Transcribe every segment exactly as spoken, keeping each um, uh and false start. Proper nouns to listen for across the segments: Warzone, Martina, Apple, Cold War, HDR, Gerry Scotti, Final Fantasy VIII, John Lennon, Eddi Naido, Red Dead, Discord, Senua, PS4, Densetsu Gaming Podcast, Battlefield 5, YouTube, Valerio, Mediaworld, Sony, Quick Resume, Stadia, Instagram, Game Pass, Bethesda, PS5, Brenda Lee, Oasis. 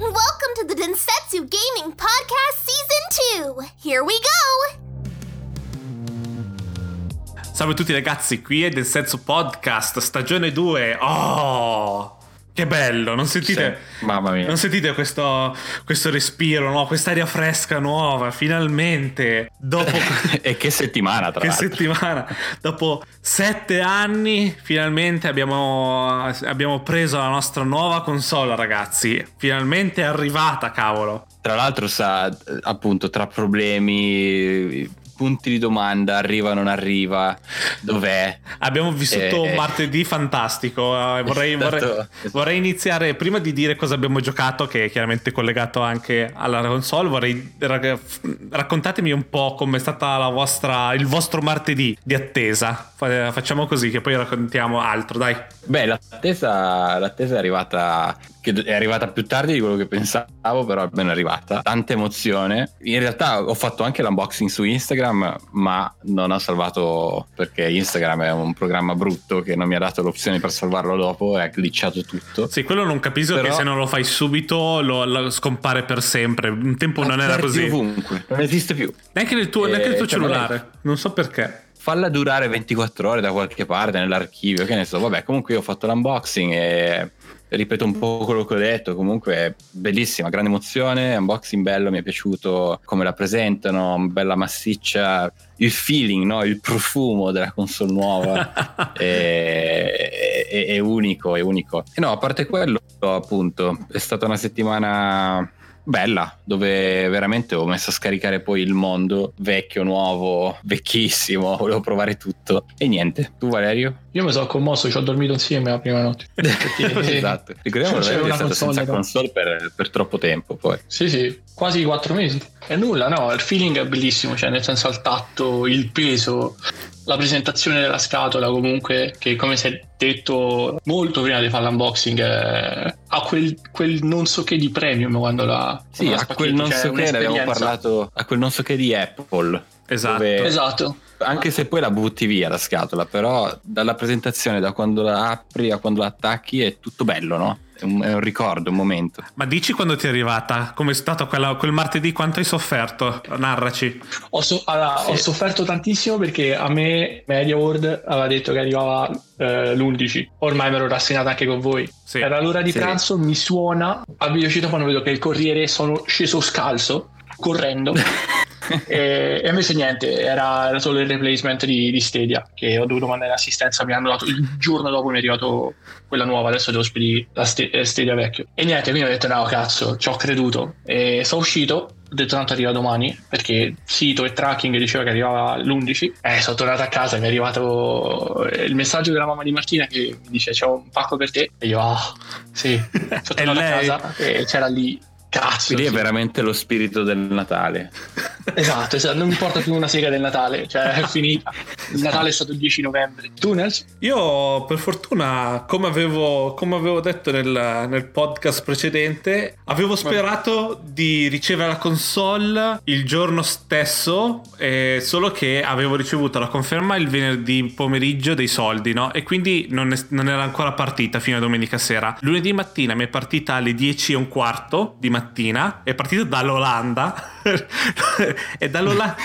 Welcome to the Densetsu Gaming Podcast Season two! Here we go! Salve a tutti ragazzi, qui è Densetsu Podcast, stagione due. Oh! Che bello, non sentite, sì, mamma mia. Non sentite questo, questo respiro, no? Quest'aria fresca nuova, finalmente. Dopo... e che settimana, tra che l'altro. Che settimana. Dopo sette anni, finalmente abbiamo, abbiamo preso la nostra nuova console, ragazzi. Finalmente è arrivata, cavolo. Tra l'altro, sa, appunto, tra problemi... punti di domanda, arriva non arriva, dov'è? Abbiamo vissuto eh, un martedì fantastico. Vorrei, vorrei, vorrei iniziare prima di dire cosa abbiamo giocato, che è chiaramente collegato anche alla console. Vorrei raccontatemi un po' com'è stata la vostra, il vostro martedì di attesa. Facciamo così che poi raccontiamo altro, dai. Beh, l'attesa, l'attesa è arrivata che è arrivata più tardi di quello che pensavo, però è ben arrivata. Tanta emozione. In realtà ho fatto anche l'unboxing su Instagram, ma non ho salvato perché Instagram è un programma brutto che non mi ha dato l'opzione per salvarlo dopo e ha glitchato tutto. Sì, quello non capisco. Però... che se non lo fai subito lo, lo scompare per sempre. Un tempo non era così. Ovunque. Non esiste più. Neanche nel tuo, e... neanche nel tuo cellulare. Cioè, non so perché. Falla durare ventiquattro ore da qualche parte nell'archivio, che ne so. Vabbè, comunque io ho fatto l'unboxing e... ripeto un po' quello che ho detto, comunque bellissima, grande emozione, unboxing bello, mi è piaciuto come la presentano, bella massiccia, il feeling, no? Il profumo della console nuova è, è, è unico, è unico. E no, a parte quello, appunto, è stata una settimana... bella, dove veramente ho messo a scaricare poi il mondo, vecchio, nuovo, vecchissimo, volevo provare tutto e niente. Tu Valerio? Io mi sono commosso, ci ho dormito insieme la prima notte. Esatto, ricordiamo che è stato senza console per, per troppo tempo poi. Sì sì, quasi quattro mesi. E nulla, no, il feeling è bellissimo, cioè nel senso al tatto, il peso... la presentazione della scatola comunque, che come si è detto molto prima di fare l'unboxing, eh, ha quel, quel non so che di premium quando la sì, quando a la quel non so che ne abbiamo parlato, a quel non so che di Apple. Esatto, esatto. Anche se poi la butti via la scatola, però dalla presentazione, da quando la apri a quando la attacchi è tutto bello, no? È un, è un ricordo, un momento. Ma dici quando ti è arrivata? Come è stato quella, quel martedì? Quanto hai sofferto? Narraci. Ho, so, allora, sì. ho sofferto tantissimo perché a me Mediaworld aveva detto che arrivava eh, l'undici. Ormai me l'ho rassegnato anche con voi. Sì. Era l'ora di sì. pranzo, mi suona al videocito quando vedo che il corriere, sono sceso scalzo, correndo. E, e invece niente, era, era solo il replacement di, di Stadia che ho dovuto mandare assistenza, mi hanno dato il giorno dopo, mi è arrivato quella nuova, adesso devo spedire la Stadia vecchio e niente, quindi ho detto no cazzo, ci ho creduto e sono uscito, ho detto tanto arriva domani perché sito e tracking diceva che arrivava l'undici. Eh, sono tornato a casa e mi è arrivato il messaggio della mamma di Martina che mi dice c'è un pacco per te e io ah sì, sono tornato a casa e c'era lì. Cazzo, lì è sì. veramente lo spirito del Natale. Esatto, esatto, non importa più una sega del Natale, cioè è finita. Il Natale è stato il dieci novembre. Tu Nelson? Io per fortuna, come avevo, come avevo detto nel, nel podcast precedente, avevo sperato di ricevere la console il giorno stesso, eh, solo che avevo ricevuto la conferma il venerdì pomeriggio dei soldi, no? E quindi non, è, non era ancora partita fino a domenica sera. Lunedì mattina mi è partita alle dieci e un quarto di mattina. Mattina è partito dall'Olanda e, dall'Ola...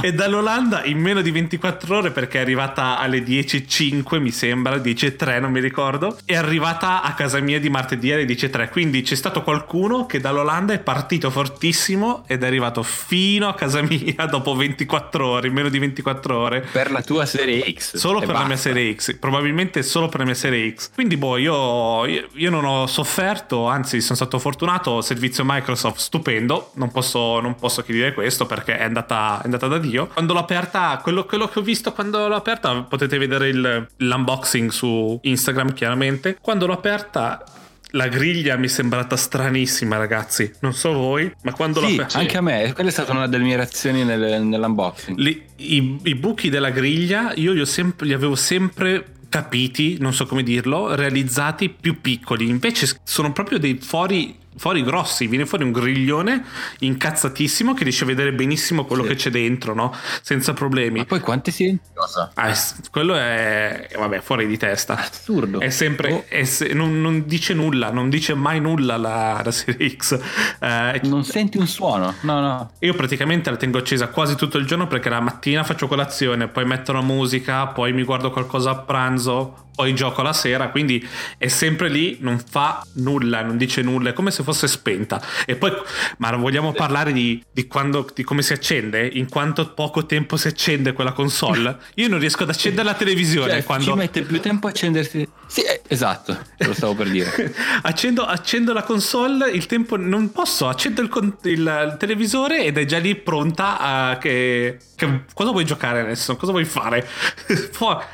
e dall'Olanda in meno di ventiquattro ore perché è arrivata alle dieci e cinque mi sembra, dieci e tre non mi ricordo, è arrivata a casa mia di martedì alle dieci e tre, quindi c'è stato qualcuno che dall'Olanda è partito fortissimo ed è arrivato fino a casa mia dopo ventiquattro ore, in meno di ventiquattro ore per la tua serie X, solo per basta. La mia serie X, probabilmente solo per la mia serie X, quindi boh, io, io, io non ho sofferto, anzi sono stato fortunato. Servizio Microsoft stupendo, non posso, non posso che dire questo perché è andata, è andata da Dio. Quando l'ho aperta, quello, quello che ho visto quando l'ho aperta, potete vedere il, l'unboxing su Instagram chiaramente, quando l'ho aperta la griglia mi è sembrata stranissima ragazzi, non so voi ma quando sì, l'ho aperta anche a me, quella è stata una delle mie reazioni nel, nell'unboxing. Li, i, i buchi della griglia io li, ho sempre, li avevo sempre capiti, non so come dirlo, realizzati più piccoli, invece sono proprio dei fori fori grossi, viene fuori un griglione incazzatissimo che riesce a vedere benissimo quello sì. che c'è dentro, no? Senza problemi. Ma poi quanti si ah, è, quello è vabbè fuori di testa, assurdo, è sempre oh. è se, non, non dice nulla, non dice mai nulla la, la serie X, eh, non senti un suono, no no. Io praticamente la tengo accesa quasi tutto il giorno perché la mattina faccio colazione, poi metto la musica, poi mi guardo qualcosa a pranzo, poi gioco la sera, quindi è sempre lì, non fa nulla, non dice nulla, è come se fosse spenta. E poi, ma vogliamo parlare di, di quando, di come si accende, in quanto poco tempo si accende quella console? Io non riesco ad accendere la televisione, cioè, quando ci mette più tempo a accendersi. Sì, esatto, lo stavo per dire. accendo, accendo la console, il tempo non posso, accendo il, il, il televisore ed è già lì pronta a che, che cosa vuoi giocare adesso, cosa vuoi fare?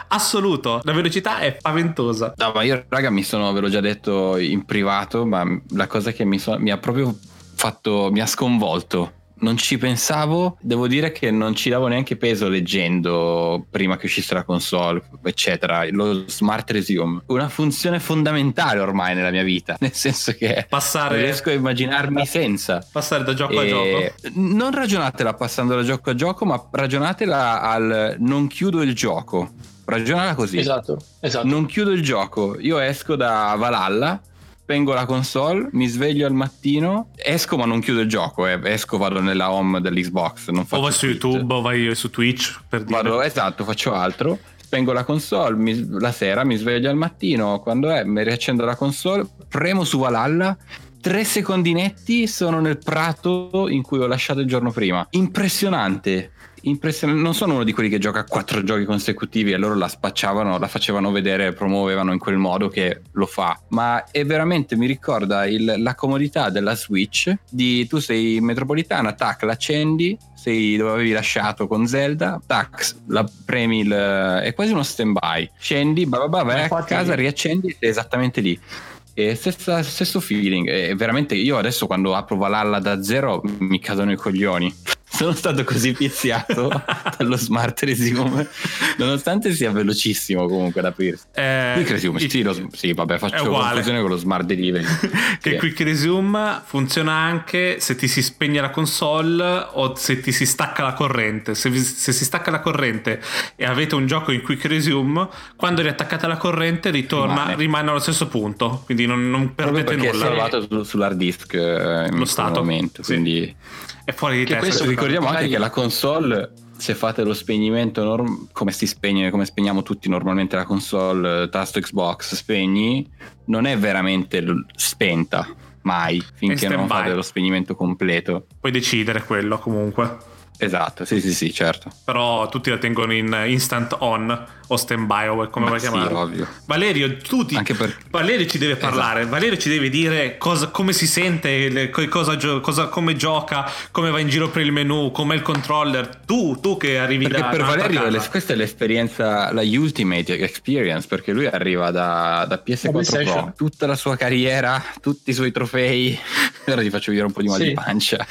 Assoluto, la velocità è paventosa. No, ma io raga mi sono, ve l'ho già detto in privato, ma la cosa che mi, sono, mi ha proprio fatto, mi ha sconvolto, non ci pensavo, devo dire che non ci davo neanche peso leggendo prima che uscisse la console eccetera, lo Smart Resume, una funzione fondamentale ormai nella mia vita, nel senso che passare, non riesco a immaginarmi senza passare da gioco e a gioco. Non ragionatela passando da gioco a gioco, ma ragionatela al non chiudo il gioco. Ragionala così. Esatto, esatto. Non chiudo il gioco, io esco da Valhalla, spengo la console, mi sveglio al mattino, esco ma non chiudo il gioco, eh. Esco, vado nella home dell'Xbox, non faccio o vai su tweet. YouTube o vai su Twitch per dire. Vado, esatto, faccio altro, spengo la console, mi, la sera mi sveglio al mattino, quando è mi riaccendo la console, premo su Valhalla, tre secondinetti sono nel prato in cui ho lasciato il giorno prima. Impressionante. Impressionante. Non sono uno di quelli che gioca quattro giochi consecutivi e loro la spacciavano, la facevano vedere, promuovevano in quel modo che lo fa, ma è veramente, mi ricorda il, la comodità della Switch, di tu sei in metropolitana, tac, l'accendi, sei dove avevi lasciato con Zelda, tac, la premi, il, è quasi uno stand by, scendi, bababà, vai a casa, riaccendi, sei esattamente lì. E stessa, stesso feeling, e veramente io adesso quando apro Valhalla da zero mi cadono i coglioni. Sono stato così pizziato dallo Smart Resume, nonostante sia velocissimo comunque da aprirsi. Eh, Quick Resume, sì, lo, sì vabbè, faccio confusione con lo Smart Delivery. Che sì. Quick Resume funziona anche se ti si spegne la console o se ti si stacca la corrente. Se, vi, se si stacca la corrente e avete un gioco in Quick Resume, quando riattaccata la corrente ritorna, rimane, rimane allo stesso punto, quindi non, non perdete nulla. È salvato su, sull'hard disk eh, in lo stato momento, sì. Quindi è fuori di che testa. Questo ricordiamo anche che la console, se fate lo spegnimento norm- come si spegne, come spegniamo tutti normalmente la console, tasto Xbox spegni, non è veramente l- spenta mai finché non fate lo spegnimento completo. Puoi decidere quello comunque. Esatto, sì sì sì, certo. Però tutti la tengono in instant on o stand by o come vuoi chiamarlo. Ovvio. Valerio, tu ti... Anche per... Valerio ci deve parlare, esatto. Valerio ci deve dire cosa, come si sente, le, cosa, cosa, come gioca, come va in giro per il menu, com'è il controller. Tu, tu che arrivi perché da... Perché per Valerio le, questa è l'esperienza, la Ultimate Experience, perché lui arriva da, da P S quattro Pro, tutta la sua carriera, tutti i suoi trofei. Allora ti faccio vedere un po' di mal sì. di pancia.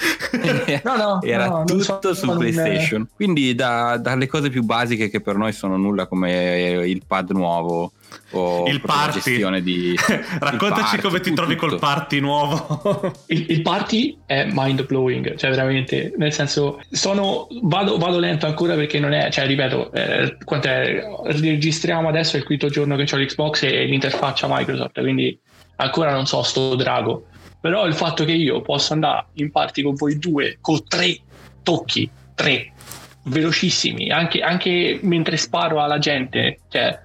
No, no, era no, tutto su PlayStation. Me. Quindi da, dalle cose più basiche che per noi sono nulla come il pad nuovo o il party, la gestione di raccontaci party, come ti tutto. Trovi col party nuovo. il, il party è mind blowing, cioè veramente, nel senso sono vado, vado lento ancora perché non è, cioè ripeto eh, quant'è, registriamo adesso è il quinto giorno che ho l'Xbox e l'interfaccia Microsoft, quindi ancora non so sto drago, però il fatto che io possa andare in party con voi due con tre tocchi, tre velocissimi, anche, anche mentre sparo alla gente, cioè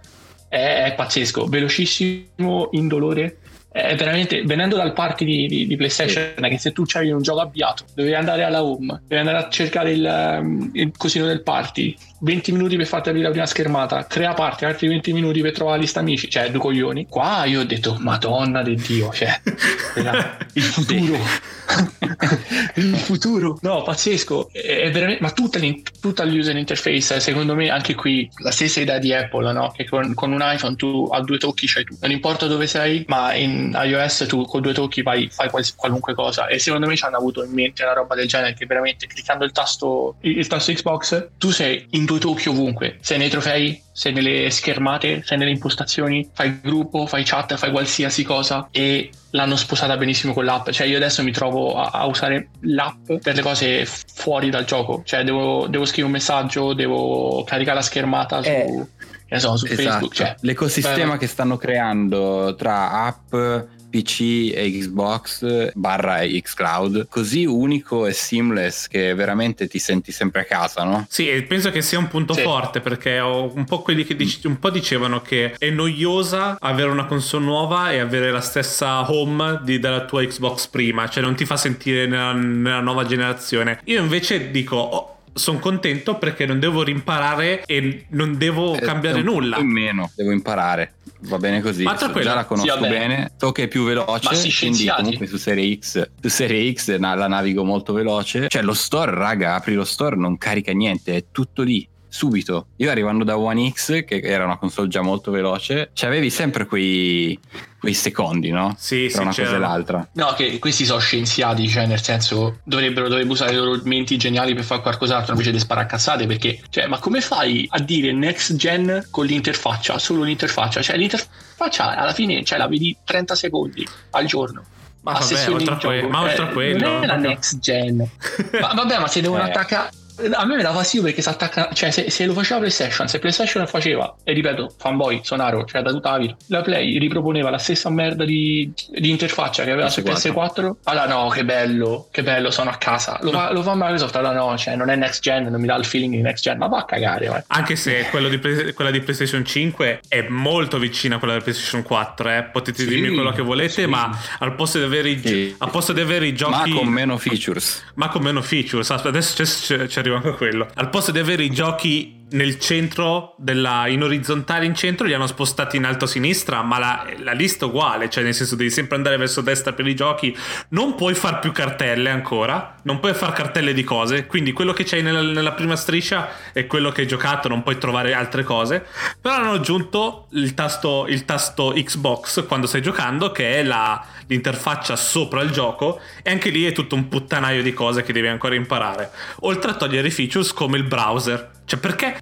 è, è pazzesco, velocissimo, indolore, è veramente, venendo dal party di, di, di PlayStation sì. che se tu c'hai un gioco avviato dovevi andare alla home, dovevi andare a cercare il, il cosino del party, venti minuti per farti aprire la prima schermata, crea party, altri venti minuti per trovare la lista amici, cioè due coglioni. Qua io ho detto madonna di Dio, cioè era il futuro il futuro, no, pazzesco, è veramente, ma tutta, tutta l'user interface, secondo me anche qui la stessa idea di Apple, no? Che con, con un iPhone tu a due tocchi c'hai tu, non importa dove sei, ma in in iOS tu con due tocchi vai, fai quals- qualunque cosa, e secondo me ci hanno avuto in mente una roba del genere, che veramente cliccando il tasto, il tasto Xbox, tu sei in due tocchi ovunque, sei nei trofei, sei nelle schermate, sei nelle impostazioni, fai gruppo, fai chat, fai qualsiasi cosa, e l'hanno sposata benissimo con l'app. Cioè io adesso mi trovo a, a usare l'app per le cose fuori dal gioco, cioè devo, devo scrivere un messaggio, devo caricare la schermata eh. su... Insomma, su esatto. Facebook, cioè. L'ecosistema eh. che stanno creando tra app, P C e Xbox barra xCloud, così unico e seamless che veramente ti senti sempre a casa, no? Sì, e penso che sia un punto sì. forte, perché ho un po' quelli che dic- un po' dicevano che è noiosa avere una console nuova e avere la stessa home di, della tua Xbox prima, cioè non ti fa sentire nella, nella nuova generazione. Io invece dico... Oh, sono contento perché non devo rimparare e non devo eh, cambiare nulla. In meno devo imparare, va bene così. Ma tra quello, già la conosco sì, bene, so che è più veloce, quindi comunque su Serie X, su Serie X la navigo molto veloce. Cioè lo store, raga, apri lo store, non carica niente, è tutto lì subito. Io arrivando da One X, che era una console già molto veloce, c'avevi sempre quei quei secondi, no? Sì, tra sì, una c'era. Cosa e l'altra. No, che questi sono scienziati, cioè nel senso dovrebbero, dovrebbero usare i loro menti geniali per fare qualcos'altro invece di sparaccazzate, perché cioè ma come fai a dire next gen con l'interfaccia, solo l'interfaccia? Cioè l'interfaccia alla fine cioè la vedi trenta secondi al giorno. Ma vabbè, oltre a quello, ma oltre a quello non è la next gen. Ma vabbè, ma se devono eh. attaccare, a me me la fastidio perché si attacca, cioè se, se lo faceva PlayStation, se PlayStation lo faceva, e ripeto, fanboy, sonaro, cioè da tutta la vita, la Play riproponeva la stessa merda di, di interfaccia che aveva su P S quattro, allora no, che bello, che bello, sono a casa, lo, no. fa, lo fa Microsoft, allora no, cioè non è next gen, non mi dà il feeling di next gen, ma va a cagare, vai. Anche se quello di, quella di PlayStation cinque è molto vicina a quella di PlayStation quattro, eh. potete sì, dirmi quello che volete, sì. ma al posto di avere i, sì. al posto di avere i giochi, ma con meno features, ma con meno features, adesso c'è, c'è arriva anche quello. Al posto di avere i giochi nel centro, della, in orizzontale in centro, li hanno spostati in alto a sinistra, ma la, la lista è uguale, cioè nel senso devi sempre andare verso destra per i giochi, non puoi far più cartelle ancora, non puoi far cartelle di cose, quindi quello che c'hai nella, nella prima striscia è quello che hai giocato, non puoi trovare altre cose. Però hanno aggiunto il tasto, il tasto Xbox quando stai giocando, che è la, l'interfaccia sopra il gioco, e anche lì è tutto un puttanaio di cose che devi ancora imparare, oltre a togliere features come il browser. Cioè perché,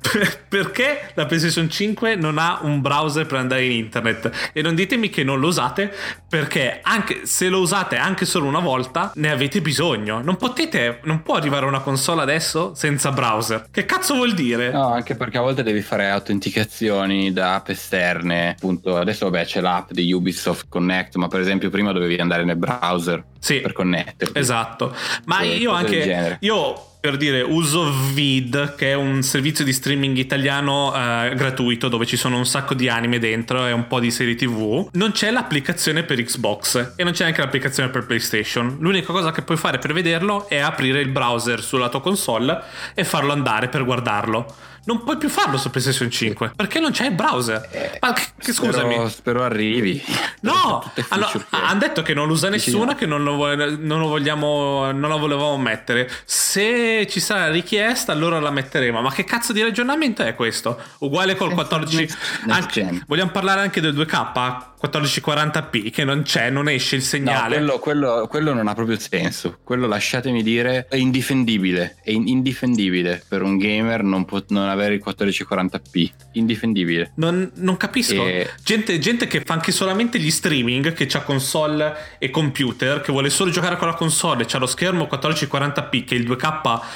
perché la PlayStation cinque non ha un browser per andare in internet? E non ditemi che non lo usate, perché anche se lo usate anche solo una volta ne avete bisogno. Non potete, non può arrivare una console adesso senza browser. Che cazzo vuol dire? No, anche perché a volte devi fare autenticazioni da app esterne. Appunto, adesso vabbè c'è l'app di Ubisoft Connect, ma per esempio prima dovevi andare nel browser sì, per connetterti. Esatto. Ma io anche io per dire uso Vid, che è un servizio di streaming italiano eh, gratuito, dove ci sono un sacco di anime dentro e un po' di serie tv. Non c'è l'applicazione per Xbox e non c'è neanche l'applicazione per PlayStation. L'unica cosa che puoi fare per vederlo è aprire il browser sulla tua console e farlo andare per guardarlo. Non puoi più farlo su PlayStation cinque perché non c'è il browser. Eh, ah, che, scusami. Spero, spero arrivi. No, allora, hanno detto che non lo usa nessuno, che non lo, vuole, non lo vogliamo, non lo volevamo mettere. Se ci sarà richiesta, allora la metteremo. Ma che cazzo di ragionamento è questo? Uguale col quattordici. Anche, vogliamo parlare anche del due K? quattordici quaranta p che non c'è, non esce il segnale. No, quello, quello, quello non ha proprio senso. Quello, lasciatemi dire, è indifendibile. È indifendibile per un gamer non, può, non avere il quattordici quaranta p. Indifendibile. Non, non capisco. E... Gente, gente che fa anche solamente gli streaming, che c'ha console e computer, che vuole solo giocare con la console, c'ha lo schermo quattordici quaranta p, che è il due K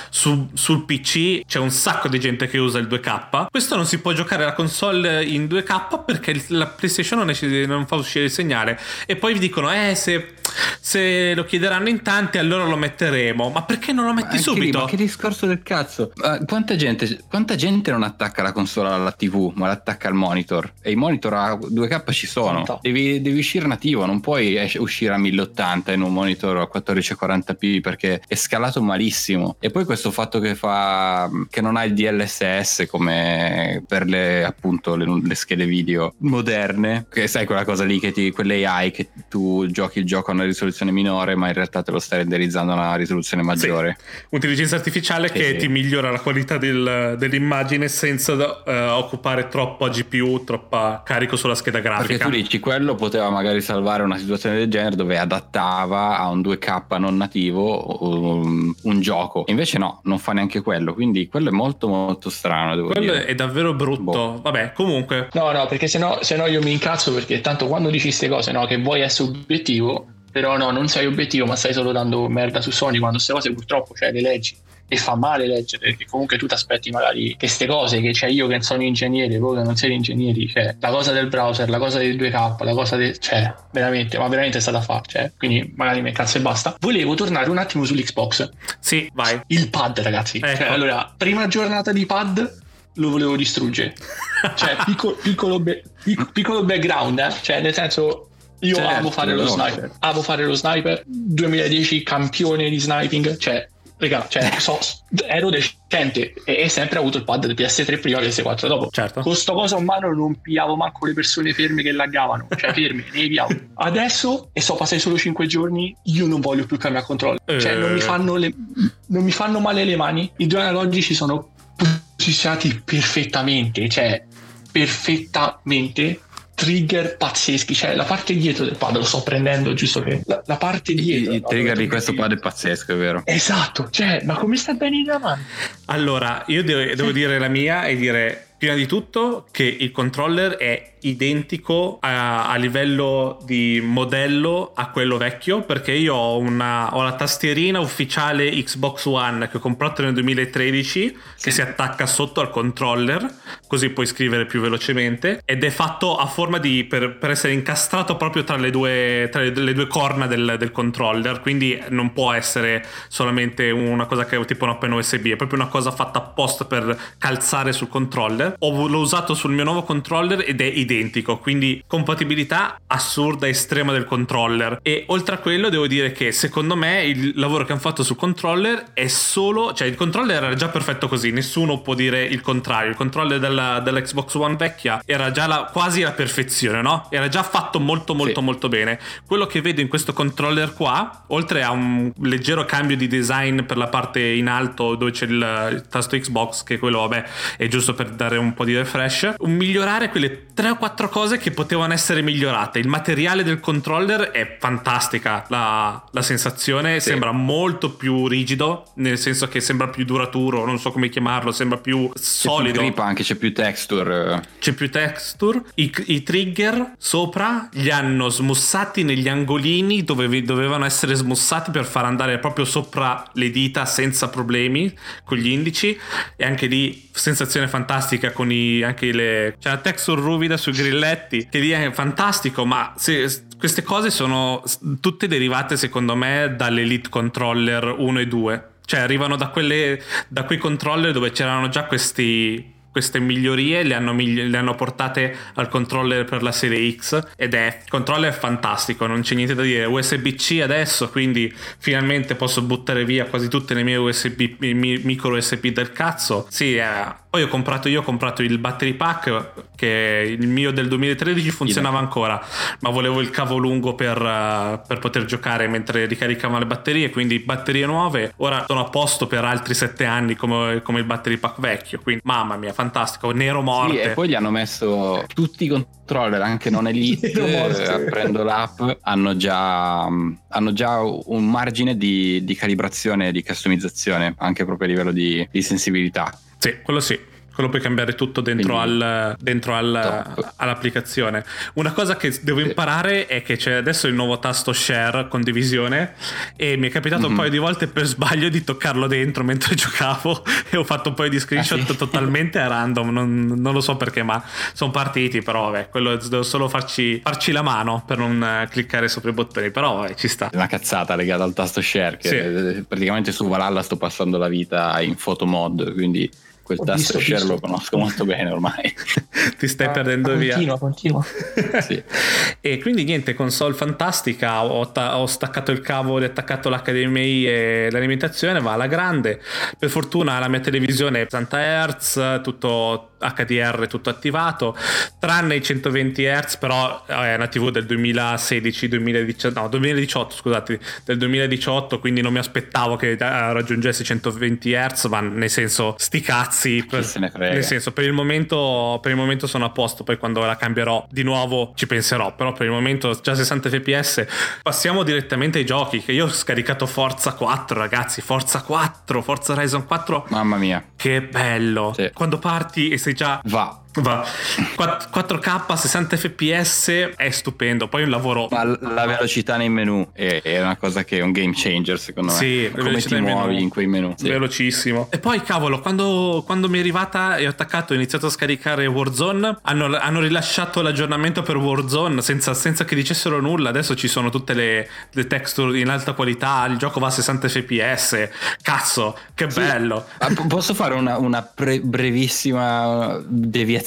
su, sul P C. C'è un sacco di gente che usa il due K. Questo non si può giocare la console in due K perché la PlayStation non esce, non fa uscire il segnale. E poi vi dicono eh se, se lo chiederanno in tanti allora lo metteremo. Ma perché non lo metti ma subito? Lì, ma che discorso del cazzo. Ma quanta gente quanta gente non attacca la console alla tv, ma l'attacca al monitor, e i monitor a due K ci sono. Devi, devi uscire nativo, non puoi uscire a mille ottanta in un monitor a quattordici quaranta p perché è scalato malissimo. E poi questo fatto che fa che non ha il D L S S come per le appunto le, le schede video moderne, che sai quella cosa lì che ti, quelle A I che tu giochi il gioco a una risoluzione risoluzione minore, ma in realtà te lo sta renderizzando a una risoluzione maggiore. Sì. Intelligenza artificiale che sì. ti migliora la qualità del, dell'immagine senza uh, occupare troppo a G P U, troppo carico sulla scheda grafica. Perché tu dici, quello poteva magari salvare una situazione del genere dove adattava a un due K non nativo um, un gioco, invece no, non fa neanche quello, quindi quello è molto molto strano, devo quello dire. È davvero brutto, boh. Vabbè, comunque no no, perché sennò, sennò io mi incazzo, perché tanto quando dici queste cose, no, che vuoi essere obiettivo, però no, non sei obiettivo, ma stai solo dando merda su Sony, quando queste cose purtroppo, cioè, le leggi, e fa male leggere, perché comunque tu ti aspetti magari che queste cose, che c'è, cioè, io che sono ingegnere, voi che non siete ingegneri, cioè la cosa del browser, la cosa del due K, la cosa del, cioè veramente, ma veramente è stata fatta, cioè, quindi magari me cazzo e basta. Volevo tornare un attimo sull'Xbox. Sì, vai. Il pad, ragazzi, ecco. Cioè, allora, prima giornata di pad lo volevo distruggere, cioè piccolo, piccolo, be- piccolo background, eh? Cioè nel senso, io certo, amo fare lo sniper, amo fare lo sniper, duemiladieci campione di sniping, cioè raga, cioè so, ero decente e, e sempre ho avuto il pad del P S tre prima e P S quattro dopo, certo. Con sto cosa in mano non pigliavo manco le persone ferme che laggavano, cioè ferme, ne pigliavo. Adesso, e so passare solo cinque giorni, io non voglio più cambiare controllo, cioè non mi fanno le, non mi fanno male le mani, i due analogici sono posizionati perfettamente, cioè perfettamente, trigger pazzeschi, cioè la parte dietro del pad, lo sto prendendo giusto che la, la parte dietro, il, il no? trigger di questo pad è pazzesco, è vero, esatto, cioè ma come sta bene in avanti. Allora io devo, devo dire la mia e dire prima di tutto che il controller è identico a, a livello di modello a quello vecchio, perché io ho una ho la tastierina ufficiale Xbox One che ho comprato nel duemilatredici, sì, che si attacca sotto al controller, così puoi scrivere più velocemente, ed è fatto a forma di per, per essere incastrato proprio tra le due tra le, le due corna del, del controller, quindi non può essere solamente una cosa che è tipo una penna U S B, è proprio una cosa fatta apposta per calzare sul controller. Ho, l'ho usato sul mio nuovo controller ed è identico. Identico, quindi compatibilità assurda, estrema del controller. E oltre a quello devo dire che secondo me il lavoro che hanno fatto sul controller è solo, cioè il controller era già perfetto così, nessuno può dire il contrario. Il controller della, dell'Xbox One vecchia era già la, quasi la perfezione, no? Era già fatto molto molto sì. molto bene. Quello che vedo in questo controller qua, oltre a un leggero cambio di design per la parte in alto dove c'è il, il tasto Xbox, che quello vabbè è giusto per dare un po' di refresh, un migliorare quelle tre o quattro quattro cose che potevano essere migliorate. Il materiale del controller è fantastica, la, la sensazione sì. sembra molto più rigido, nel senso che sembra più duraturo, non so come chiamarlo, sembra più solido, c'è più grip, anche c'è più texture c'è più texture i, i trigger sopra li hanno smussati negli angolini dove dovevano essere smussati per far andare proprio sopra le dita senza problemi con gli indici, e anche lì sensazione fantastica con i anche le cioè la texture ruvida sui grilletti, che lì è fantastico. Ma se queste cose sono tutte derivate secondo me dall'Elite Controller uno e due, cioè arrivano da quelle da quei controller dove c'erano già questi queste migliorie, le hanno, migli- le hanno portate al controller per la serie X, ed è controller fantastico, non c'è niente da dire. U S B C adesso, quindi finalmente posso buttare via quasi tutte le mie U S B, mi- micro U S B del cazzo. Sì, eh. Poi ho comprato io ho comprato il battery pack, che il mio del duemilatredici funzionava ancora, ma volevo il cavo lungo per, uh, per poter giocare mentre ricaricavano le batterie, quindi batterie nuove. Ora sono a posto per altri sette anni come, come il battery pack vecchio, quindi mamma mia, fantastico, nero morte. Sì, e poi gli hanno messo tutti i controller, anche non elite, aprendo l'app, hanno già, hanno già un margine di, di calibrazione, di customizzazione, anche proprio a livello di, di sensibilità. Sì, quello sì. Quello puoi cambiare tutto dentro, al, dentro al, all'applicazione. Una cosa che devo imparare è che c'è adesso il nuovo tasto share, condivisione, e mi è capitato mm-hmm. un paio di volte per sbaglio di toccarlo dentro mentre giocavo, e ho fatto un paio di screenshot ah, sì. totalmente a random, non, non lo so perché, ma sono partiti. Però vabbè, quello devo solo farci, farci la mano per non cliccare sopra i bottoni, però vabbè, ci sta. È una cazzata legata al tasto share, che sì. praticamente su Valhalla sto passando la vita in photo mod, quindi... quel ho tasto share lo conosco molto bene ormai. Ti stai ah, perdendo continua, via continua sì. E quindi niente, console fantastica, ho, ta- ho staccato il cavo, ho attaccato l'H D M I e l'alimentazione va alla grande. Per fortuna la mia televisione è sessanta hertz, tutto acca di erre tutto attivato, tranne i centoventi hertz, però è una tivù del duemilasedici duemiladiciannove no duemiladiciotto scusate del duemiladiciotto, quindi non mi aspettavo che raggiungesse i centoventi hertz, ma nel senso sti cazzi, per, se ne frega. Nel senso per il momento per il momento sono a posto, poi quando la cambierò di nuovo ci penserò, però per il momento già sessanta fps. Passiamo direttamente ai giochi, che io ho scaricato Forza quattro, ragazzi, Forza quattro, Forza Horizon quattro, mamma mia che bello, sì. Quando parti e sei già va Va. quattro K sessanta fps è stupendo, poi un lavoro. Ma la velocità nei menu è una cosa che è un game changer, secondo me. Sì, come ti muovi menu. In quei menu, sì. Velocissimo. E poi cavolo, quando, quando mi è arrivata e ho attaccato, ho iniziato a scaricare Warzone, hanno, hanno rilasciato l'aggiornamento per Warzone senza, senza che dicessero nulla. Adesso ci sono tutte le, le texture in alta qualità, il gioco va a sessanta fps, cazzo che bello, sì. Posso fare una, una pre- brevissima deviazione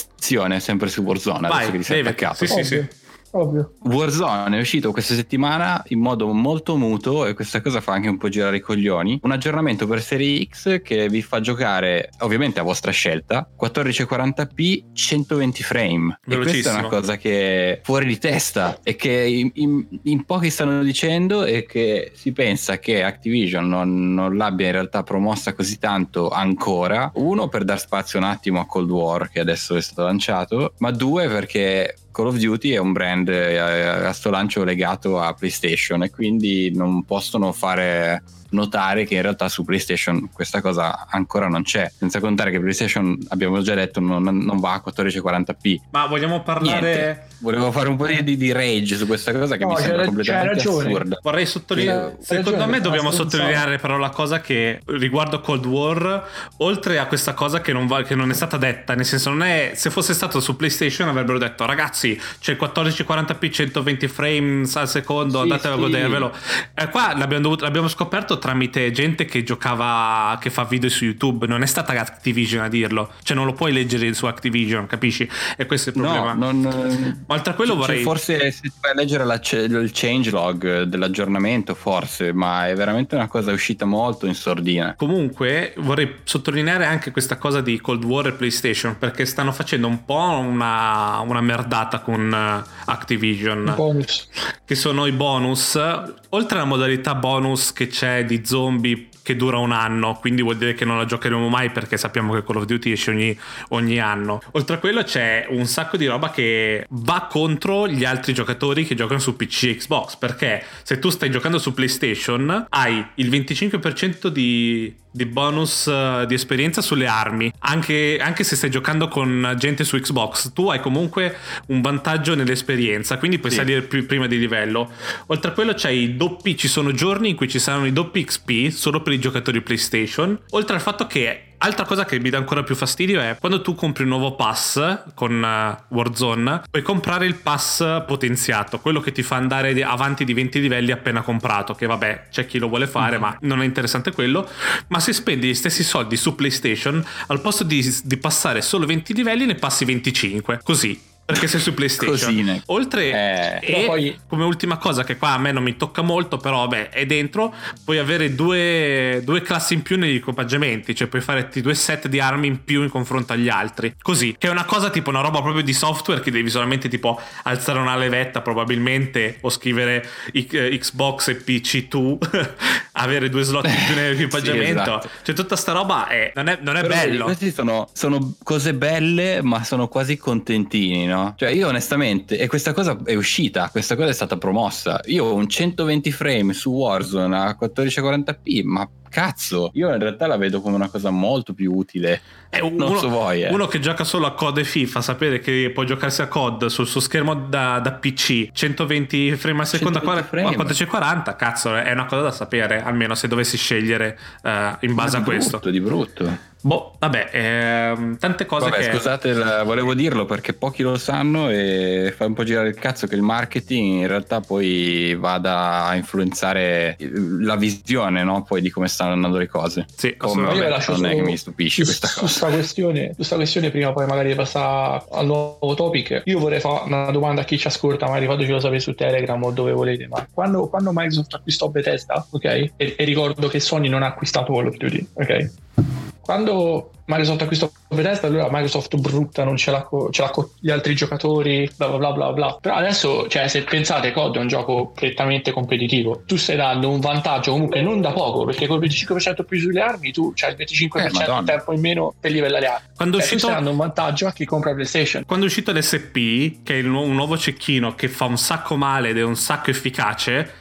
sempre su Warzone? Vai, adesso che ti sì, sì, sì. Ovvio. Warzone è uscito questa settimana in modo molto muto, e questa cosa fa anche un po' girare i coglioni. Un aggiornamento per Serie X che vi fa giocare, ovviamente a vostra scelta, quattordici quaranta p centoventi frame. E questa è una cosa che è fuori di testa e che in, in, in pochi stanno dicendo, e che si pensa che Activision non, non l'abbia in realtà promossa così tanto ancora. Uno, per dar spazio un attimo a Cold War, che adesso è stato lanciato, ma due perché Call of Duty è un brand a sto lancio legato a PlayStation, e quindi non possono fare notare che in realtà su PlayStation questa cosa ancora non c'è, senza contare che PlayStation, abbiamo già detto, non, non va a quattordici quaranta p. Ma vogliamo parlare Niente. Volevo fare un po' di, di rage su questa cosa, che no, mi sembra completamente assurda. Vorrei sottolineare, secondo me dobbiamo sottolineare però la cosa che riguardo Cold War, oltre a questa cosa che non, va, che non è stata detta, nel senso non è, se fosse stato su PlayStation avrebbero detto ragazzi c'è il quattordici quaranta p centoventi frames al secondo, sì, andatevelo a sì. godervelo. Eh, qua l'abbiamo, dovuto, l'abbiamo scoperto tramite gente che giocava, che fa video su YouTube, non è stata Activision a dirlo, cioè non lo puoi leggere su Activision, capisci? E questo è il problema. No, non, oltre a quello cioè, vorrei forse se vai a leggere la, il changelog dell'aggiornamento forse, ma è veramente una cosa uscita molto in sordina. Comunque vorrei sottolineare anche questa cosa di Cold War e PlayStation, perché stanno facendo un po' una, una merdata con Activision, bonus. Che sono i bonus, oltre alla modalità bonus che c'è di zombie che dura un anno, quindi vuol dire che non la giocheremo mai, perché sappiamo che Call of Duty esce ogni, ogni anno. Oltre a quello c'è un sacco di roba che va contro gli altri giocatori che giocano su P C e Xbox, perché se tu stai giocando su PlayStation hai il venticinque per cento di, di bonus di esperienza sulle armi, anche, anche se stai giocando con gente su Xbox tu hai comunque un vantaggio nell'esperienza, quindi puoi sì. salire più prima di livello. Oltre a quello c'è i doppi, ci sono giorni in cui ci saranno i doppi X P solo per i giocatori PlayStation. Oltre al fatto che altra cosa che mi dà ancora più fastidio è quando tu compri un nuovo pass con Warzone, puoi comprare il pass potenziato, quello che ti fa andare avanti di venti livelli appena comprato, che vabbè c'è chi lo vuole fare, mm-hmm. ma non è interessante quello. Ma se spendi gli stessi soldi su PlayStation, al posto di, di passare solo venti livelli ne passi venticinque, così, perché sei su PlayStation. Cosine. Oltre eh, e poi... come ultima cosa, che qua a me non mi tocca molto, però vabbè è dentro, puoi avere due, due classi in più negli equipaggiamenti, cioè puoi fare due set di armi in più in confronto agli altri, così, che è una cosa tipo una roba proprio di software, che devi solamente tipo alzare una levetta probabilmente, o scrivere Xbox e P C due avere due slot in più nell'equipaggiamento. Sì, esatto. Cioè tutta sta roba è, non è, non è bello. Queste sono, sono cose belle, ma sono quasi contentini, no? Cioè io onestamente, e questa cosa è uscita, questa cosa è stata promossa, io ho un centoventi frame su Warzone a quattordici quaranta p, ma cazzo, io in realtà la vedo come una cosa molto più utile. Eh, uno, non so voi, eh. Uno che gioca solo a C O D e FIFA, sapere che può giocarsi a C O D sul suo schermo da, da P C centoventi frame al secondo a quattrocentoquaranta, cazzo, è una cosa da sapere, almeno se dovessi scegliere uh, in base a questo. Di brutto, di brutto. Boh, vabbè, ehm, tante cose vabbè, che... Scusate, la, volevo dirlo perché pochi lo sanno, e fa un po' girare il cazzo che il marketing in realtà poi vada a influenzare la visione, no? Poi di come stanno andando le cose. Sì, come, vabbè, io lascio non su, è che mi stupisci su, questa cosa. Su sta questione, su sta questione, prima poi magari passare al nuovo topic, io vorrei fare una domanda a chi ci ascolta, magari fatecelo sapere su Telegram o dove volete, ma quando, quando Microsoft acquistò Bethesda, ok? E, e ricordo che Sony non ha acquistato Call of Duty, ok? quando Microsoft acquistò Bethesda, allora Microsoft brutta, non ce l'ha con co- gli altri giocatori, bla bla bla bla bla. Però adesso, cioè, se pensate, C O D è un gioco prettamente competitivo, tu stai dando un vantaggio comunque non da poco, perché col venticinque per cento più sulle armi tu c'hai il venticinque per cento eh, tempo in meno per livellare armi. Quando eh, uscito... stai dando un vantaggio a chi compra PlayStation. Quando è uscito l'S P, che è il nu- un nuovo cecchino che fa un sacco male ed è un sacco efficace...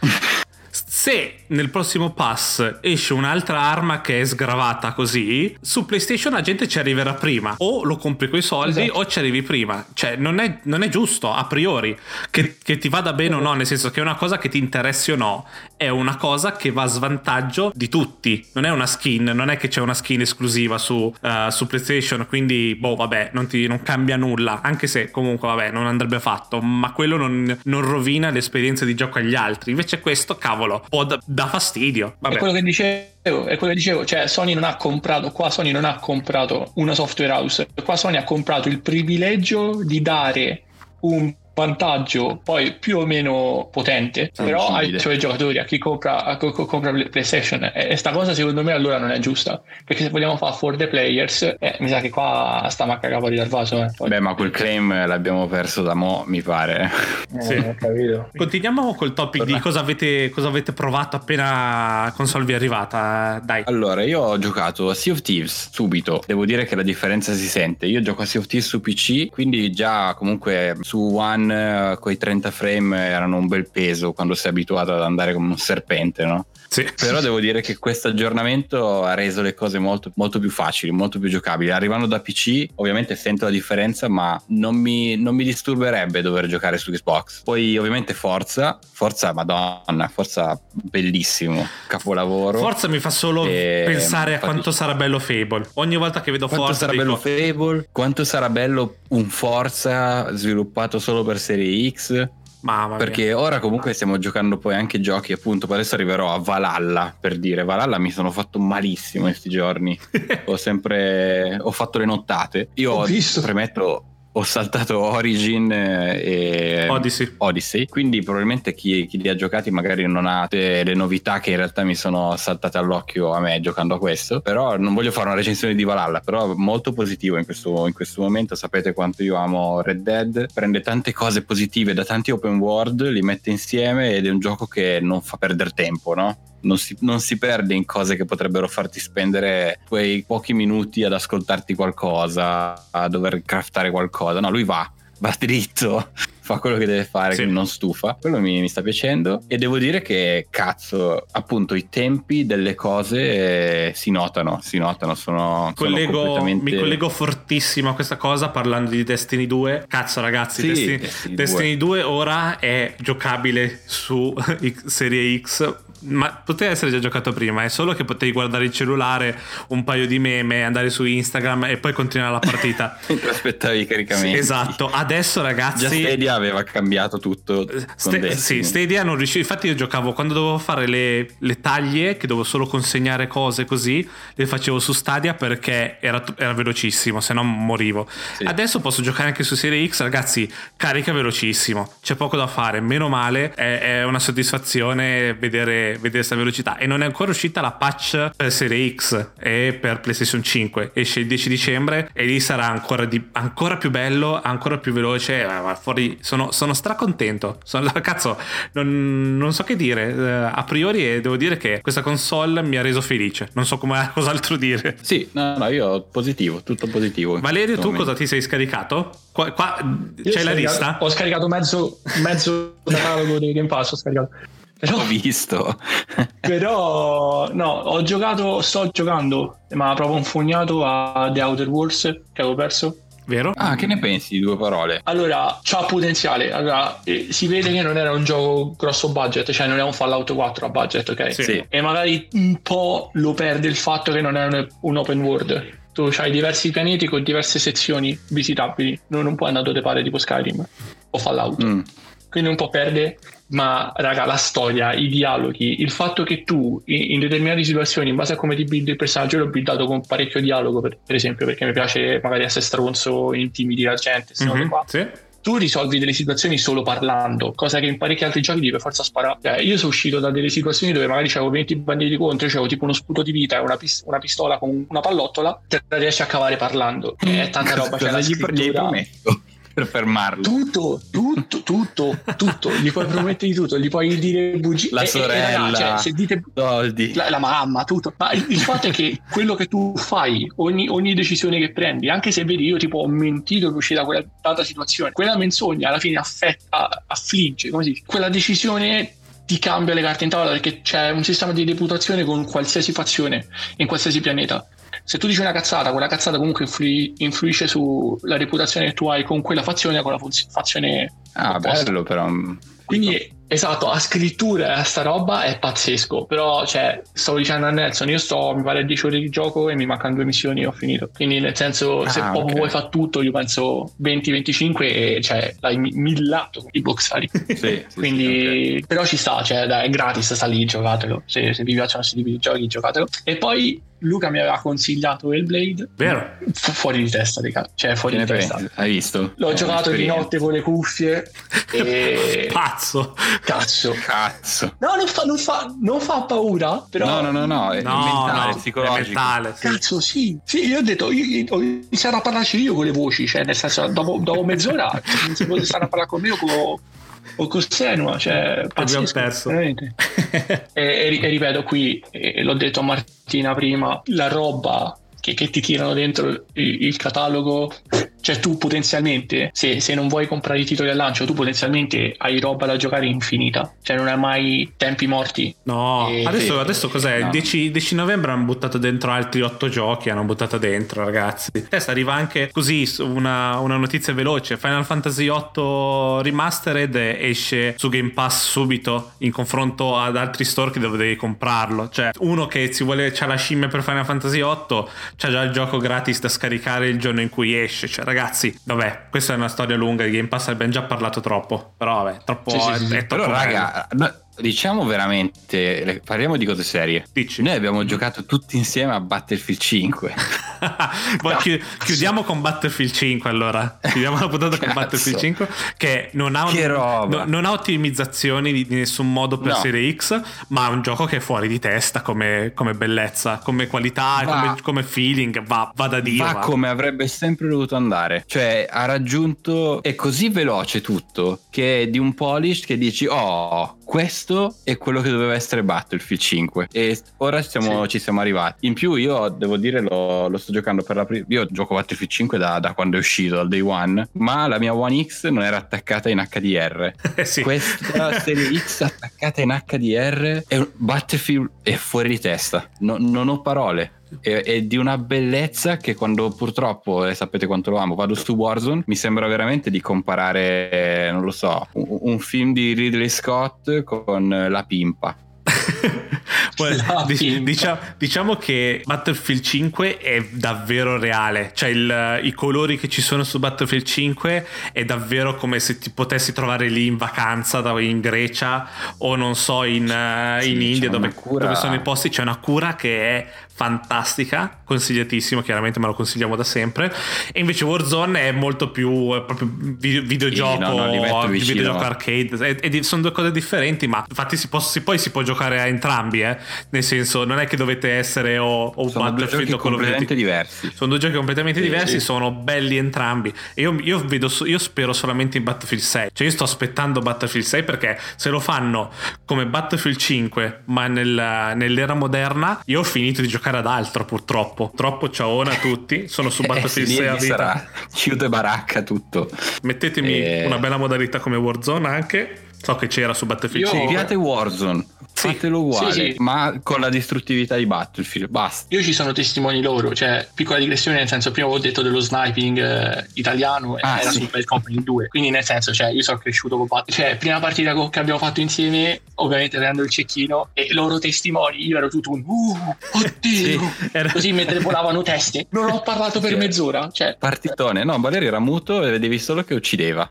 Se nel prossimo pass esce un'altra arma che è sgravata così, su PlayStation la gente ci arriverà prima. O lo compri coi soldi, esatto, o ci arrivi prima. Cioè non è, non è giusto a priori che, che ti vada bene o no, nel senso che è una cosa che ti interessi o no, è una cosa che va a svantaggio di tutti. Non è una skin, non è che c'è una skin esclusiva su, uh, su PlayStation, quindi boh vabbè, non, ti, non cambia nulla. Anche se comunque vabbè, non andrebbe fatto, ma quello non, non rovina l'esperienza di gioco agli altri. Invece questo, cavolo, o da, da fastidio. Vabbè. È quello che dicevo, è quello che dicevo, cioè Sony non ha comprato, qua Sony non ha comprato una software house, qua Sony ha comprato il privilegio di dare un vantaggio poi più o meno potente, sì, però ai suoi giocatori, a chi compra, a chi compra PlayStation, e, e sta cosa secondo me allora non è giusta, perché se vogliamo fare for the players, eh, mi sa che qua stiamo a cagare fuori dal vaso. Eh. Beh, ma quel claim l'abbiamo perso da mo', mi pare. Eh, sì. Ho capito. Continuiamo col topic Torna. di cosa avete, cosa avete provato appena console vi è arrivata, dai. Allora, io ho giocato a Sea of Thieves subito, devo dire che la differenza si sente. Io gioco a Sea of Thieves su P C, quindi già comunque su One coi trenta frame erano un bel peso quando sei abituato ad andare come un serpente, no? Sì. Però devo dire che questo aggiornamento ha reso le cose molto, molto più facili, molto più giocabili. Arrivando da P C ovviamente sento la differenza, ma non mi, non mi disturberebbe dover giocare su Xbox. Poi ovviamente Forza, Forza madonna, Forza bellissimo, capolavoro. Forza mi fa solo e... pensare infatti... a quanto sarà bello Fable. Ogni volta che vedo quanto Forza, sarà bello Fable, quanto sarà bello un Forza sviluppato solo per Serie X. Mamma perché mia. Ora comunque stiamo giocando poi anche giochi, appunto adesso arriverò a Valhalla, per dire. Valhalla mi sono fatto malissimo in questi giorni. Ho sempre ho fatto le nottate. Io ho visto, premetto, ho saltato Origin e Odyssey, Odyssey. Quindi probabilmente chi, chi li ha giocati magari non ha le novità che in realtà mi sono saltate all'occhio a me giocando a questo. Però non voglio fare una recensione di Valhalla, però molto positivo in questo, in questo momento. Sapete quanto io amo Red Dead, prende tante cose positive da tanti open world, li mette insieme ed è un gioco che non fa perdere tempo, no? Non si, non si perde in cose che potrebbero farti spendere quei pochi minuti ad ascoltarti qualcosa, a dover craftare qualcosa. No, lui va, va dritto, fa quello che deve fare, sì, che non stufa. Quello mi, mi sta piacendo. E devo dire che cazzo, appunto i tempi delle cose eh, si notano, si notano, sono, collego, sono completamente... Mi collego fortissimo a questa cosa parlando di Destiny due. Cazzo ragazzi, sì, Destiny, Destiny, Destiny due. due ora è giocabile su Serie X, ma poteva essere già giocato prima, è solo che potevi guardare il cellulare, un paio di meme, andare su Instagram e poi continuare la partita. Aspettavi i caricamenti. Esatto, adesso ragazzi già Stadia aveva cambiato tutto. St- sì, Stadia non riuscivo, infatti io giocavo quando dovevo fare le, le taglie, che dovevo solo consegnare cose così, le facevo su Stadia perché era, era velocissimo, se no morivo. Sì. Adesso posso giocare anche su Serie X, ragazzi, carica velocissimo, c'è poco da fare, meno male, è, è una soddisfazione vedere vedere questa velocità. E non è ancora uscita la patch per Serie X e per PlayStation cinque, esce il dieci dicembre e lì sarà ancora, di, ancora più bello, ancora più veloce. Eh, fuori, sono, sono stracontento, sono, cazzo non, non so che dire, eh, a priori devo dire che questa console mi ha reso felice, non so come cos'altro dire. Sì, no no, io positivo, tutto positivo. Valerio, tu cosa ti sei scaricato? Qua, qua c'è la lista? Ho scaricato mezzo mezzo catalogo di Game Pass, ho scaricato. Però, ho visto però no, ho giocato, sto giocando, ma proprio un fognato a The Outer Worlds che avevo perso. Vero? Ah, che ne pensi di due parole? Allora, c'ha potenziale. Allora, eh, si vede che non era un gioco grosso budget, cioè non è un Fallout quattro a budget, ok? Sì. Sì. E magari un po' lo perde il fatto che non è un, un open world. Tu hai diversi pianeti con diverse sezioni visitabili, non, non puoi andare a te pare tipo Skyrim o Fallout. Mm. Quindi un po' perde, ma raga, la storia, i dialoghi, il fatto che tu in, in determinate situazioni, in base a come ti build il personaggio, l'ho buildato con parecchio dialogo, per, per esempio, perché mi piace magari essere stronzo, intimidire la gente, se mm-hmm, no, qua. Sì. tu risolvi delle situazioni solo parlando, cosa che in parecchi altri giochi devi per forza sparare. Cioè, io sono uscito da delle situazioni dove magari c'avevo venti banditi contro, c'avevo tipo uno sputo di vita e una, pis- una pistola con una pallottola, te la riesci a cavare parlando. È tanta roba. Cosa, cioè, gli prometto per fermarlo? Tutto, tutto, tutto, tutto. Gli puoi promettere di tutto, gli puoi dire bugie. La sorella, e, e, cioè, se dite soldi. La, la mamma, tutto. Ma il, il fatto è che quello che tu fai, ogni, ogni decisione che prendi, anche se vedi io tipo ho mentito per uscire da quella data situazione, quella menzogna alla fine affetta, affligge, come si dice, quella decisione ti cambia le carte in tavola, perché c'è un sistema di reputazione con qualsiasi fazione in qualsiasi pianeta. Se tu dici una cazzata, quella cazzata comunque influ- influisce sulla reputazione che tu hai con quella fazione, con la fuz- fazione ah opposta. Bello però. Quindi esatto, a scrittura a sta roba è pazzesco. Però, cioè, stavo dicendo a Nelson, io sto mi pare dieci ore di gioco e mi mancano due missioni e ho finito. Quindi nel senso, ah, se okay. proprio vuoi fa tutto, io penso venti venticinque e cioè l'hai millato con i boxari. Sì, quindi sì, okay. Però ci sta, cioè dai, è gratis, sta lì, giocatelo. Se, se vi piacciono questi tipi di giochi, giocatelo. E poi Luca mi aveva consigliato Hellblade. Vero? Fu- fuori di testa, raga. Cioè fuori di testa. Hai visto? L'ho è giocato di notte con le cuffie e... Pazzo. Cazzo. Cazzo. No, non fa, non fa, non fa paura, però... No, no, no, no. È no, mentale, no, psicologico. È mentale, sì. Cazzo, sì. Sì, io ho detto, io, io, ho iniziato a parlarci io con le voci, cioè nel senso, dopo, dopo mezz'ora non si può stare a parlare con me o con... o con Senua, cioè abbiamo perso veramente. e, e, e ripeto qui, e l'ho detto a Martina prima, la roba che, che ti tirano dentro il, il catalogo, cioè tu potenzialmente se, se non vuoi comprare i titoli al lancio, tu potenzialmente hai roba da giocare infinita, cioè non hai mai tempi morti. No, e adesso, se, adesso cos'è? No. dieci novembre hanno buttato dentro altri otto giochi, hanno buttato dentro, ragazzi. Adesso arriva anche così una, una notizia veloce, Final Fantasy otto Remastered esce su Game Pass subito in confronto ad altri store che dove devi comprarlo, cioè uno che si vuole c'ha la scimmia per Final Fantasy otto c'ha già il gioco gratis da scaricare il giorno in cui esce, cioè ragazzi, vabbè, questa è una storia lunga di Game Pass, abbiamo già parlato troppo, però vabbè, troppo sì, è, sì, è troppo. Però raga, no, diciamo veramente, parliamo di cose serie. Dici. Noi abbiamo giocato tutti insieme a Battlefield cinque. Poi no. chi- chiudiamo con Battlefield cinque allora. Chiudiamo la puntata con Battlefield cinque che non ha, che roba. No, non ha ottimizzazioni di nessun modo per no. Serie X, ma è un gioco che è fuori di testa come, come bellezza, come qualità, come, come feeling, va, va da Dio. Va, va come avrebbe sempre dovuto andare. Cioè ha raggiunto, è così veloce tutto, che è di un polish che dici oh, questo è quello che doveva essere Battlefield cinque e ora siamo, sì. ci siamo arrivati. In più io devo dire lo, lo sto giocando per la prima, io gioco Battlefield cinque da, da quando è uscito, dal day one, ma la mia One X non era attaccata in H D R. Sì. Questa serie X attaccata in H D R è Battlefield, è fuori di testa, no, non ho parole. È, è di una bellezza che quando purtroppo, eh, sapete quanto lo amo, vado su Warzone, mi sembra veramente di comparare, eh, non lo so, un, un film di Ridley Scott con eh, la pimpa. Well, dic- diciamo, diciamo che Battlefield cinque è davvero reale, cioè il, i colori che ci sono su Battlefield cinque è davvero come se ti potessi trovare lì in vacanza in Grecia o non so in, sì, in India dove, dove sono i posti, c'è una cura che è fantastica, consigliatissimo, chiaramente me lo consigliamo da sempre. E invece Warzone è molto più è proprio video, videogioco, sì, no, no, vicino, videogioco arcade, è, è, sono due cose differenti, ma infatti si può, si, poi si può giocare a entrambi, eh? Nel senso non è che dovete essere o, o sono due giochi completamente diversi, sono due giochi completamente sì, diversi sì. Sono belli entrambi e io, io vedo io spero solamente in Battlefield sei, cioè io sto aspettando Battlefield sei perché se lo fanno come Battlefield cinque ma nel, nell'era moderna io ho finito di giocare ad altro, purtroppo. Troppo ciaona a tutti, sono su Battlefield sei a vita. Sarà. Chiude baracca tutto. Mettetemi e... una bella modalità come Warzone anche. So che c'era su Battlefield cinque. Io... Piate Warzone. Sì. Fatelo uguale, sì, sì. Ma con la distruttività di Battlefield, basta. Io ci sono testimoni loro, cioè piccola digressione, nel senso prima avevo detto dello sniping eh, italiano, ah, era sì. su Bad Company due, quindi nel senso, cioè io sono cresciuto con Battlefield, cioè prima partita che abbiamo fatto insieme, ovviamente prendendo il cecchino e loro testimoni, io ero tutto un uh, oddio, sì, era... così mentre volavano teste, non ho parlato per sì. mezz'ora, cioè partitone, no, Valerio era muto e vedevi solo che uccideva.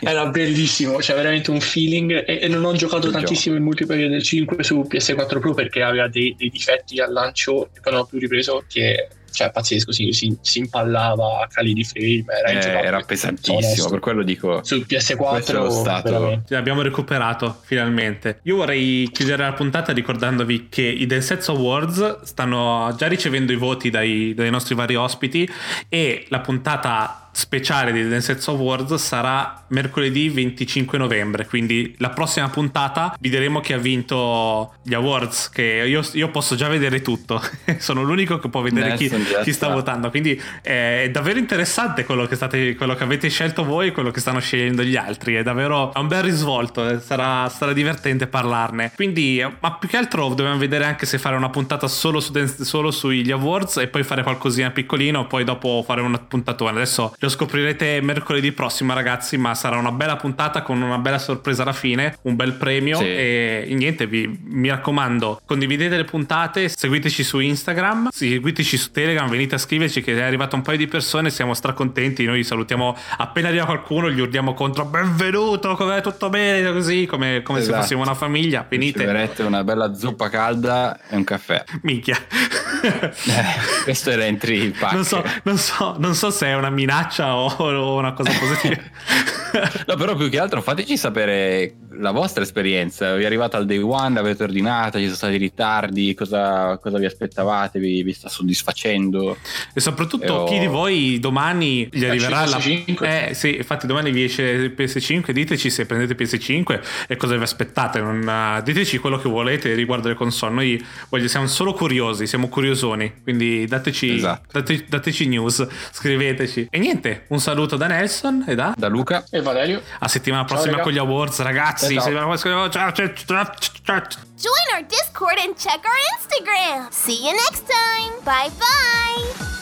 Era bellissimo, cioè veramente un feeling e, e non ho giocato il tantissimo gioco. In multiplayer del cinque su P S quattro Pro perché aveva dei, dei difetti al lancio che non ho più ripreso, che cioè pazzesco, si, si, si impallava a cali di frame, era, eh, giocato, era pesantissimo, onesto. Per quello dico sul P S quattro stato... l'abbiamo recuperato finalmente. Io vorrei chiudere la puntata ricordandovi che i Densetsu Awards stanno già ricevendo i voti dai, dai nostri vari ospiti, e la puntata speciale di Densetsu Awards sarà mercoledì venticinque novembre, quindi la prossima puntata vi diremo chi ha vinto gli awards, che io, io posso già vedere tutto sono l'unico che può vedere chi, chi sta votando, quindi è davvero interessante quello che, state, quello che avete scelto voi e quello che stanno scegliendo gli altri, è davvero un bel risvolto, sarà, sarà divertente parlarne, quindi, ma più che altro dobbiamo vedere anche se fare una puntata solo, su, solo sugli awards e poi fare qualcosina piccolino, poi dopo fare una puntatona. Adesso lo scoprirete mercoledì prossimo, ragazzi, ma sarà una bella puntata con una bella sorpresa alla fine, un bel premio, sì. E niente, vi, mi raccomando, condividete le puntate, seguiteci su Instagram, seguiteci su Telegram, venite a scriverci che è arrivato un paio di persone, siamo stracontenti, noi salutiamo appena arriva qualcuno, gli urliamo contro benvenuto, come tutto bene, così come, come esatto. Se fossimo una famiglia, venite, ricevete una bella zuppa calda e un caffè, minchia eh, questo era entry pack. non so non so non so se è una minaccia o una cosa positiva. No, però più che altro fateci sapere la vostra esperienza, vi è arrivata al day one, l'avete ordinata, ci sono stati ritardi, cosa, cosa vi aspettavate, vi, vi sta soddisfacendo, e soprattutto e ho... chi di voi domani gli arriverà la P S cinque. Eh, sì, infatti domani vi esce il P S cinque, diteci se prendete P S cinque e cosa vi aspettate, non... diteci quello che volete riguardo le console, noi voglio, siamo solo curiosi, siamo curiosoni, quindi dateci, esatto. date, dateci news, scriveteci, e niente, un saluto da Nelson e da, da Luca e Valerio, a settimana prossima, ciao, con gli awards, ragazzi. See, join our Discord and check our Instagram. See you next time. Bye bye.